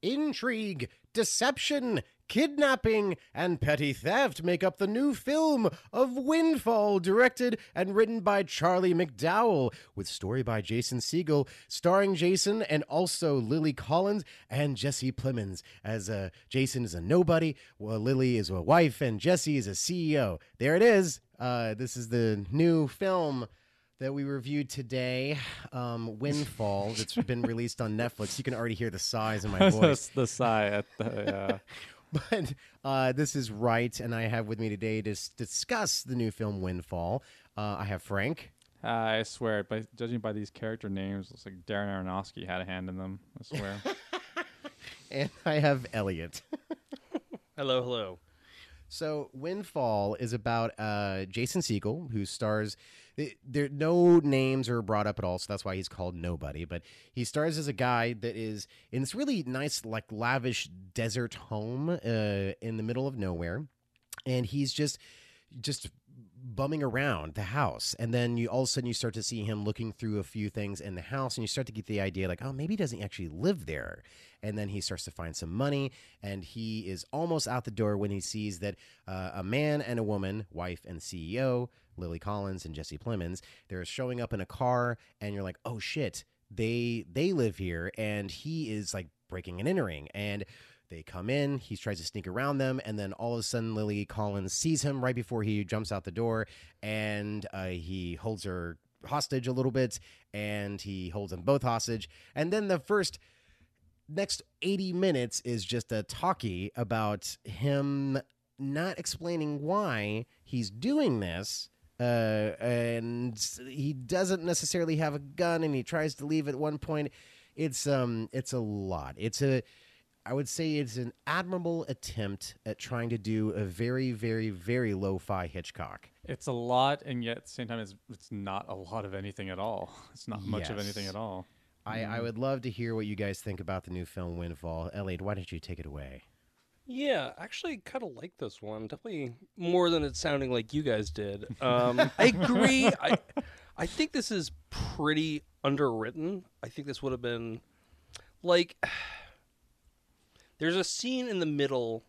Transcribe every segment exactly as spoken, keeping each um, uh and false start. Intrigue, deception, kidnapping, and petty theft make up the new film of Windfall, directed and written by Charlie McDowell, with story by Jason Segel, starring Jason and also Lily Collins and Jesse Plemons. As uh, Jason is a nobody, well, Lily is a wife, and Jesse is a C E O. There it is. Uh, this is the new film that we reviewed today, um, Windfall. It's been released on Netflix. You can already hear the sighs in my voice. the, the sigh. At the, yeah. But uh, this is right, and I have with me today to s- discuss the new film Windfall. Uh, I have Frank. Uh, I swear, by, judging by these character names, it's like Darren Aronofsky had a hand in them. I swear. And I have Elliot. Hello, hello. So Windfall is about uh, Jason Segel, who stars... There, no names are brought up at all, so that's why he's called Nobody. But he stars as a guy that is in this really nice, like, lavish desert home uh, in the middle of nowhere, and he's just, just bumming around the house. And then you all of a sudden you start to see him looking through a few things in the house, and you start to get the idea like, oh, maybe he doesn't actually live there. And then he starts to find some money, and he is almost out the door when he sees that uh, a man and a woman, wife and C E O, Lily Collins and Jesse Plemons, they're showing up in a car, and you're like, oh shit, they they live here, and he is like breaking and entering, and they come in, he tries to sneak around them, and then all of a sudden Lily Collins sees him right before he jumps out the door, and uh, he holds her hostage a little bit, and he holds them both hostage, and then the first next eighty minutes is just a talkie about him not explaining why he's doing this. Uh, and he doesn't necessarily have a gun, and he tries to leave at one point. It's um, it's a lot. It's a, I would say it's an admirable attempt at trying to do a very, very, very lo-fi Hitchcock. It's a lot, and yet at the same time, it's it's not a lot of anything at all. It's not much yes. of anything at all. I, mm. I would love to hear what you guys think about the new film Windfall. Elliot, why don't you take it away? Yeah, actually kind of like this one. Definitely more than it's sounding like you guys did. Um, I agree. I, I think this is pretty underwritten. I think this would have been like, there's a scene in the middle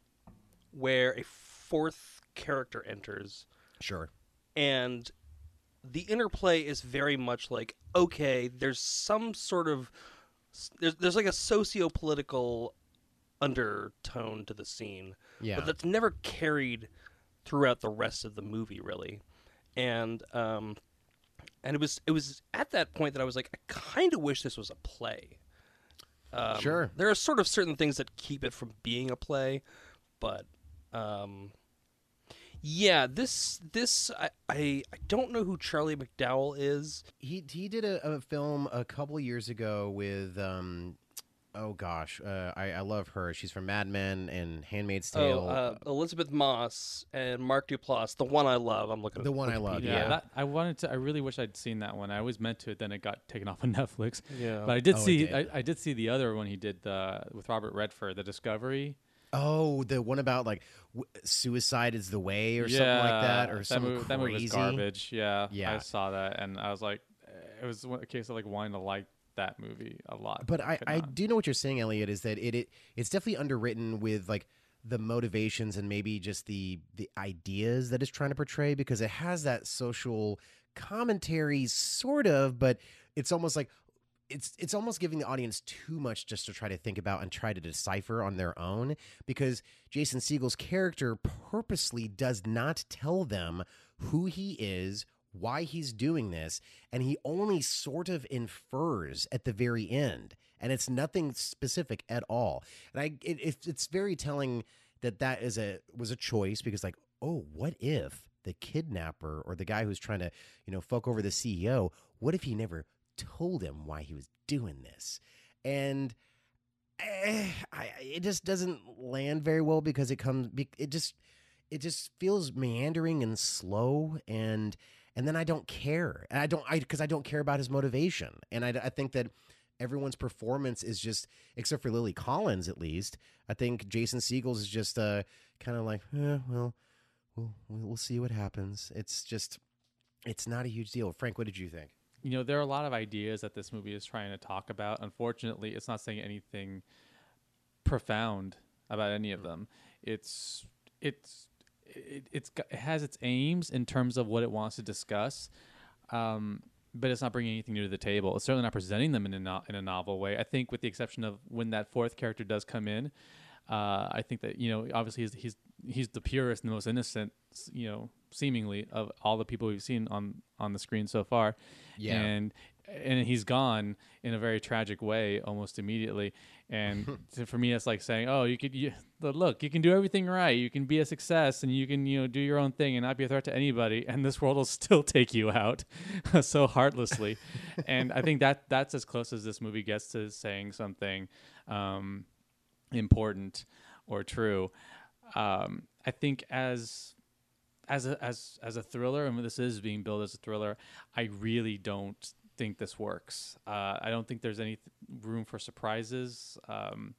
where a fourth character enters. Sure. And the interplay is very much like, okay, there's some sort of, there's, there's like a socio-political undertone to the scene, yeah, but that's never carried throughout the rest of the movie, really. And um, and it was it was at that point that I was like, I kind of wish this was a play. Um, sure, there are sort of certain things that keep it from being a play, but um, yeah, this this I, I I don't know who Charlie McDowell is. He he did a, a film a couple years ago with. Um... Oh, gosh. Uh, I, I love her. She's from Mad Men and Handmaid's Tale. Oh, uh, Elizabeth Moss and Mark Duplass. The one I love. I'm looking at The one Wikipedia. I love, yeah. yeah that, I wanted to. I really wish I'd seen that one. I always meant to. Then it got taken off of Netflix. Yeah. But I did oh, see did. I, I did see the other one he did the, with Robert Redford, The Discovery. Oh, the one about, like, w- suicide is the way or yeah, something like that. Or that some movie, crazy. That movie was garbage. Yeah, yeah. I saw that, and I was like, it was a case of, like, wanting to like that movie a lot, but I, I do know what you're saying, Elliot, is that it, it it's definitely underwritten with like the motivations and maybe just the the ideas that it's trying to portray, because it has that social commentary sort of, but it's almost like it's it's almost giving the audience too much just to try to think about and try to decipher on their own, because Jason Segel's character purposely does not tell them who he is, why he's doing this, and he only sort of infers at the very end, and it's nothing specific at all. And I, it, it, it's very telling that that is a was a choice, because like, oh, what if the kidnapper or the guy who's trying to, you know, fuck over the C E O, what if he never told him why he was doing this? And eh, I, it just doesn't land very well, because it comes, it just. It just feels meandering and slow, and and then I don't care. And I don't, I because I don't care about his motivation. And I, I think that everyone's performance is just, except for Lily Collins at least, I think Jason Segel's is just uh, kind of like, eh, well, we'll we'll see what happens. It's just, it's not a huge deal. Frank, what did you think? You know, there are a lot of ideas that this movie is trying to talk about. Unfortunately, it's not saying anything profound about any of them. It's it's. It, it's, it has its aims in terms of what it wants to discuss, um, but it's not bringing anything new to the table. It's certainly not presenting them in a, no, in a novel way. I think with the exception of when that fourth character does come in, uh, I think that, you know, obviously he's, he's he's the purest and the most innocent, you know, seemingly of all the people we've seen on, on the screen so far. Yeah. And and he's gone in a very tragic way almost immediately. And for me, it's like saying, oh, you could you, look, you can do everything right. You can be a success, and you can, you know, do your own thing and not be a threat to anybody, and this world will still take you out so heartlessly. And I think that that's as close as this movie gets to saying something um, important or true. Um, I think as as a, as as a thriller, and this is being billed as a thriller, I really don't think this works. Uh, I don't think there's any th- room for surprises, um,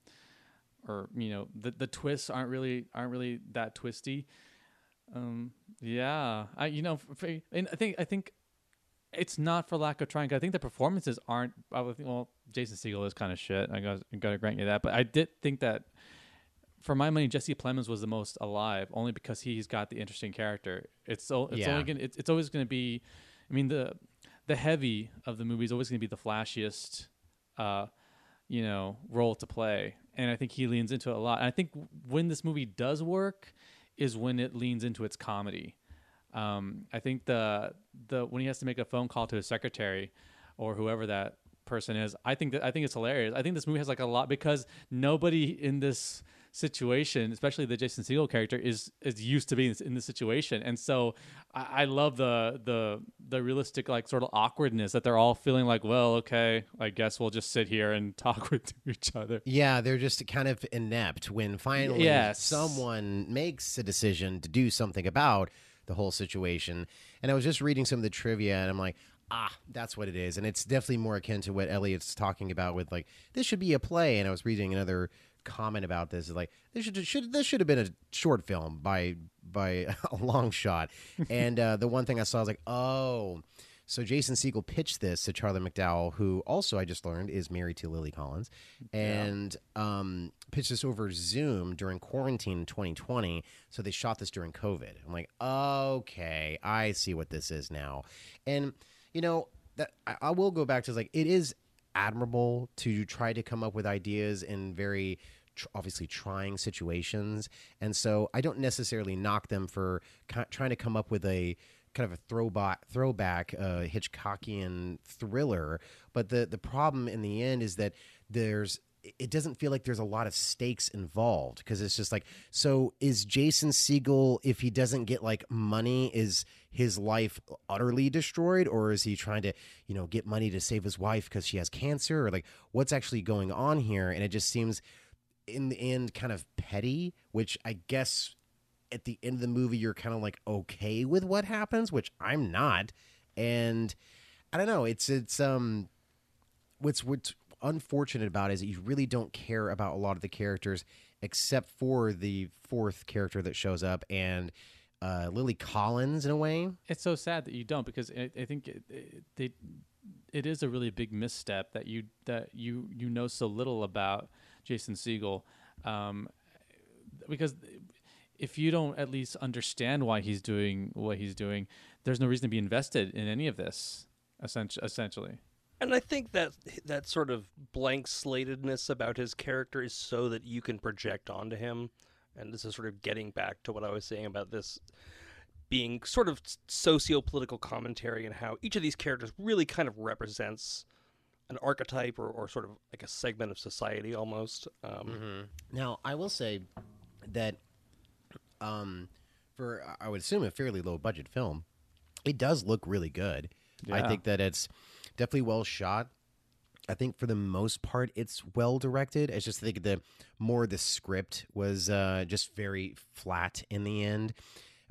or you know, the the twists aren't really aren't really that twisty. Um, yeah, I you know, for, and I think I think it's not for lack of trying. I think the performances aren't. I would think, well, Jason Segel is kind of shit. I got got to grant you that, but I did think that. For my money, Jesse Plemons was the most alive, only because he's got the interesting character. It's so, it's yeah. only gonna, it's, it's always going to be, I mean, the the heavy of the movie is always going to be the flashiest, uh, you know, role to play, and I think he leans into it a lot. And I think when this movie does work, is when it leans into its comedy. Um, I think the the when he has to make a phone call to his secretary, or whoever that person is, I think that I think it's hilarious. I think this movie has like a lot, because nobody in this situation, especially the Jason Segel character, is is used to being in this situation, and so I, I love the the the realistic like sort of awkwardness that they're all feeling like, well, okay, I guess we'll just sit here and talk with each other. Yeah, they're just kind of inept when finally yes. someone makes a decision to do something about the whole situation. And I was just reading some of the trivia, and I'm like, ah, that's what it is. And it's definitely more akin to what Elliot's talking about with like, this should be a play. And I was reading another comment about this is like, this should should this should have been a short film by by a long shot. And uh, the one thing I saw I was like, oh, so Jason Segel pitched this to Charlie McDowell, who also I just learned is married to Lily Collins, and yeah. um, pitched this over Zoom during quarantine in twenty twenty. So they shot this during COVID. I'm like, okay, I see what this is now. And you know that I, I will go back to like it is admirable to try to come up with ideas in very tr- obviously trying situations, and so I don't necessarily knock them for ca- trying to come up with a kind of a throwback throwback uh Hitchcockian thriller, but the the problem in the end is that there's it doesn't feel like there's a lot of stakes involved, because it's just like, so is Jason Segel, if he doesn't get like money, is his life utterly destroyed, or is he trying to, you know, get money to save his wife because she has cancer, or like what's actually going on here? And it just seems in the end kind of petty, which I guess at the end of the movie, you're kind of like, okay with what happens, which I'm not. And I don't know. It's, it's, um, what's, what's, unfortunate about it is that you really don't care about a lot of the characters except for the fourth character that shows up and uh Lily Collins. In a way, it's so sad that you don't, because I, I think it, it, they, it is a really big misstep that you that you you know so little about Jason Segel, um because if you don't at least understand why he's doing what he's doing, there's no reason to be invested in any of this essentially. And I think that that sort of blank slatedness about his character is so that you can project onto him. And this is sort of getting back to what I was saying about this being sort of socio-political commentary and how each of these characters really kind of represents an archetype or, or sort of like a segment of society almost. Um, mm-hmm. Now, I will say that um, for, I would assume, a fairly low-budget film, it does look really good. Yeah. I think that it's definitely well shot. I think for the most part, it's well directed. I just think the more the script was uh, just very flat in the end.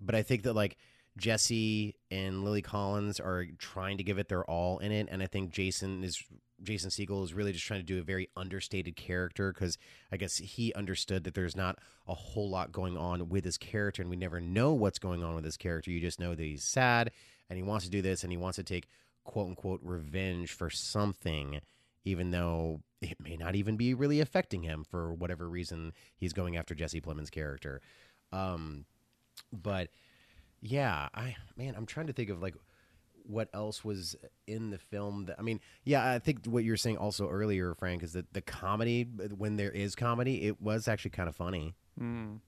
But I think that, like, Jesse and Lily Collins are trying to give it their all in it, and I think Jason is Jason Segel is really just trying to do a very understated character, because I guess he understood that there's not a whole lot going on with his character, and we never know what's going on with his character. You just know that he's sad, and he wants to do this, and he wants to take quote-unquote revenge for something, even though it may not even be really affecting him for whatever reason he's going after Jesse Plemons' character. Um... But yeah, I man, I'm trying to think of like what else was in the film. That I mean, yeah, I think what you were saying also earlier, Frank, is that the comedy, when there is comedy, it was actually kind of funny. Mm.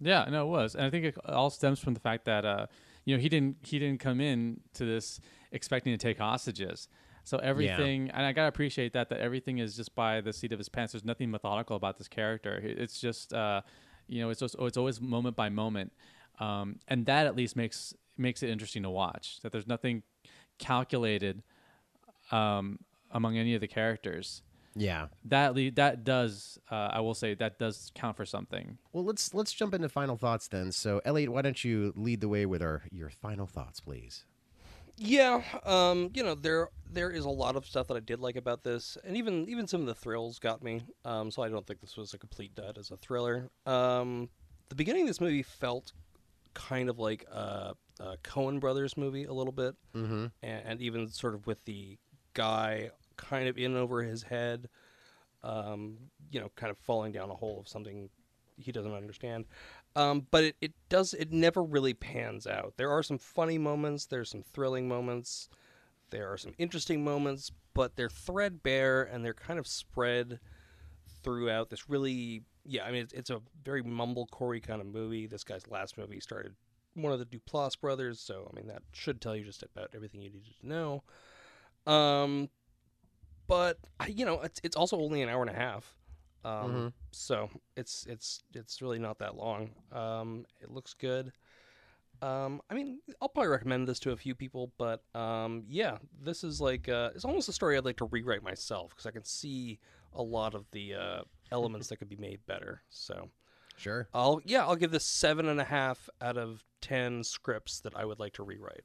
Yeah, no, it was, and I think it all stems from the fact that uh, you know he didn't he didn't come in to this expecting to take hostages. So everything, yeah. And I gotta appreciate that that everything is just by the seat of his pants. There's nothing methodical about this character. It's just uh, you know, it's just, it's always moment by moment. Um, and that at least makes makes it interesting to watch, that there's nothing calculated um, among any of the characters. Yeah, that le- that does uh, I will say that does count for something. Well, let's let's jump into final thoughts then. So, Elliot, why don't you lead the way with our your final thoughts, please? Yeah, um, you know there there is a lot of stuff that I did like about this, and even even some of the thrills got me. Um, so I don't think this was a complete dud as a thriller. Um, the beginning of this movie felt kind of like a, a Coen Brothers movie a little bit, mm-hmm. and, and even sort of with the guy kind of in over his head, um, you know, kind of falling down a hole of something he doesn't understand. Um, but it, it does, it never really pans out. There are some funny moments, there's some thrilling moments, there are some interesting moments, but they're threadbare and they're kind of spread throughout this really... Yeah, I mean, it's, it's a very mumblecore kind of movie. This guy's last movie started one of the Duplass brothers, so, I mean, that should tell you just about everything you needed to know. Um, but, you know, it's it's also only an hour and a half, um, mm-hmm. so it's it's it's really not that long. Um, it looks good. Um, I mean, I'll probably recommend this to a few people, but, um, yeah, this is like, uh, it's almost a story I'd like to rewrite myself, because I can see a lot of the... Uh, elements that could be made better. So sure, I'll yeah I'll give this seven and a half out of ten scripts that I would like to rewrite.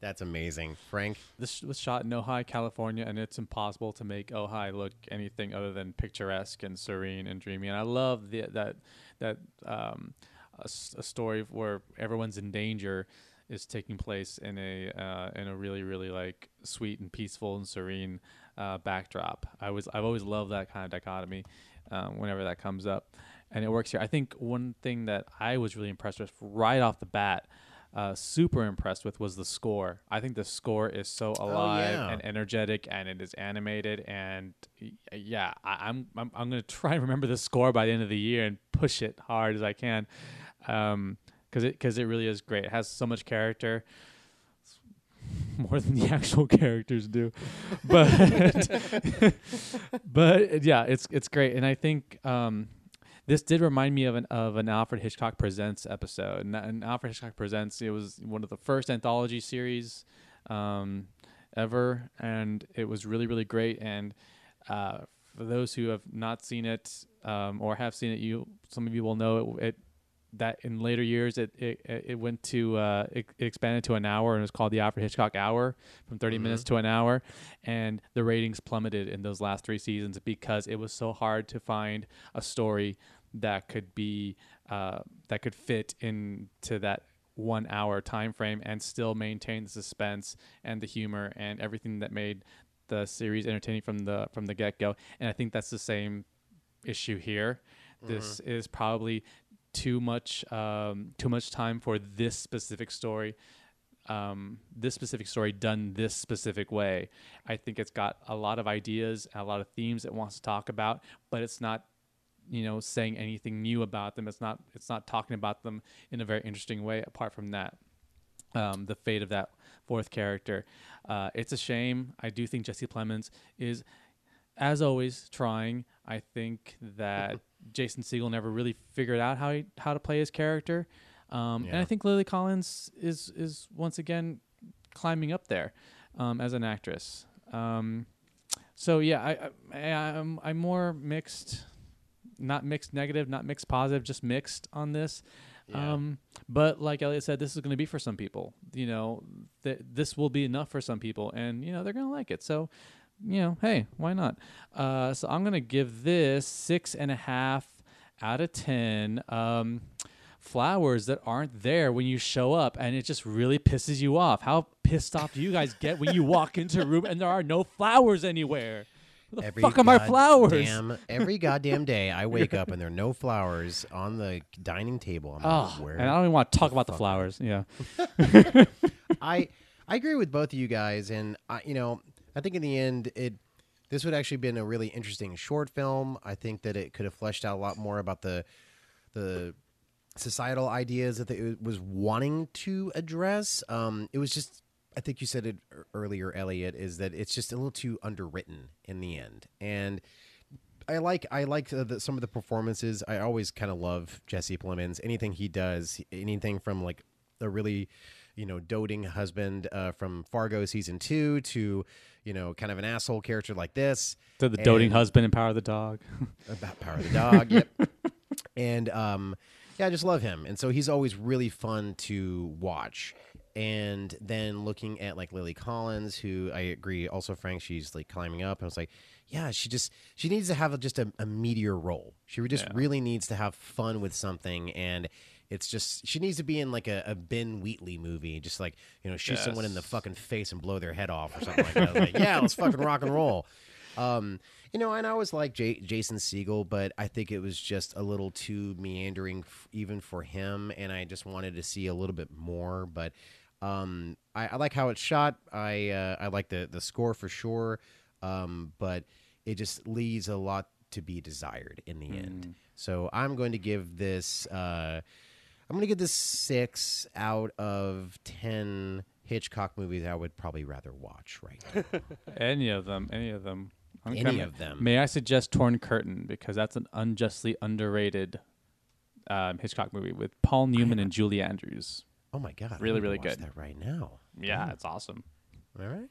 That's amazing. Frank, this was shot in Ojai, California, and it's impossible to make Ojai look anything other than picturesque and serene and dreamy. And I love the, that that um a, a story where everyone's in danger is taking place in a uh, in a really really like sweet and peaceful and serene uh, backdrop. I was I've always loved that kind of dichotomy um, whenever that comes up, and it works here. I think one thing that I was really impressed with right off the bat, uh, super impressed with, was the score. I think the score is so alive oh, yeah. and energetic, and it is animated. And yeah, I, I'm I'm I'm gonna try and remember the score by the end of the year and push it hard as I can. Um, Because it, cause it really is great. It has so much character, it's more than the actual characters do. But but yeah, it's it's great. And I think um, this did remind me of an of an Alfred Hitchcock Presents episode. And, and Alfred Hitchcock Presents, it was one of the first anthology series um, ever. And it was really, really great. And uh, for those who have not seen it um, or have seen it, you some of you will know it, it that in later years it it, it went to uh it, it expanded to an hour, and it was called the Alfred Hitchcock Hour, from thirty mm-hmm. minutes to an hour, and the ratings plummeted in those last three seasons because it was so hard to find a story that could be uh that could fit into that one hour time frame and still maintain the suspense and the humor and everything that made the series entertaining from the from the get-go. And I think that's the same issue here. Mm-hmm. This is probably too much um too much time for this specific story um this specific story done this specific way. I think it's got a lot of ideas and a lot of themes it wants to talk about, but it's not you know, saying anything new about them. It's not, it's not talking about them in a very interesting way, apart from that, um, the fate of that fourth character. Uh, it's a shame. I do think Jesse Plemons is, as always, trying. I think that Jason Segel never really figured out how he, how to play his character. Um, yeah. And I think Lily Collins is, is once again climbing up there, um, as an actress. Um, so yeah, I, I, I'm, I'm more mixed, not mixed negative, not mixed positive, just mixed on this. Yeah. Um, but like Elliot said, this is going to be for some people, you know, th- this will be enough for some people, and you know, they're going to like it. So, you know, hey, why not? Uh, so I'm going to give this six and a half out of ten, um, flowers that aren't there when you show up, and it just really pisses you off. How pissed off do you guys get when you walk into a room and there are no flowers anywhere? Where the every fuck are my flowers? Damn, every goddamn day I wake up and there are no flowers on the dining table. I'm oh, like, where and I don't even want to talk the about the flowers. Yeah. I I agree with both of you guys, and I, you know, I think in the end it this would actually been a really interesting short film. I think that it could have fleshed out a lot more about the the societal ideas that it was wanting to address. Um, it was just, I think you said it earlier, Elliot, is that it's just a little too underwritten in the end. And I like, I like the, the, some of the performances. I always kind of love Jesse Plemons. Anything he does, anything from like a really, you know, doting husband uh, from Fargo season two to, you know, kind of an asshole character like this. To the and, doting husband in Power of the Dog. About Power of the Dog, yep. And, um, yeah, I just love him. And so he's always really fun to watch. And then looking at like Lily Collins, who I agree also, Frank, she's like climbing up. And I was like, yeah, she just she needs to have a, just a, a meteor role. She just yeah. really needs to have fun with something. And it's just she needs to be in like a, a Ben Wheatley movie, just like, you know, shoot yes. someone in the fucking face and blow their head off or something like that. I was like, yeah, let's fucking rock and roll. Um, you know, and I always like J- Jason Segel, but I think it was just a little too meandering f- even for him. And I just wanted to see a little bit more, but, um, I, I like how it's shot. I, uh, I like the, the score for sure. Um, but it just leaves a lot to be desired in the mm. end. So I'm going to give this, uh, I'm going to give this six out of ten Hitchcock movies I would probably rather watch right now. Any of them, any of them. I'm Any kinda, of them. May I suggest Torn Curtain, because that's an unjustly underrated um, Hitchcock movie with Paul Newman and Julie Andrews. Oh my god! Really, really good. Watch that right now. Yeah, yeah, it's awesome. All right.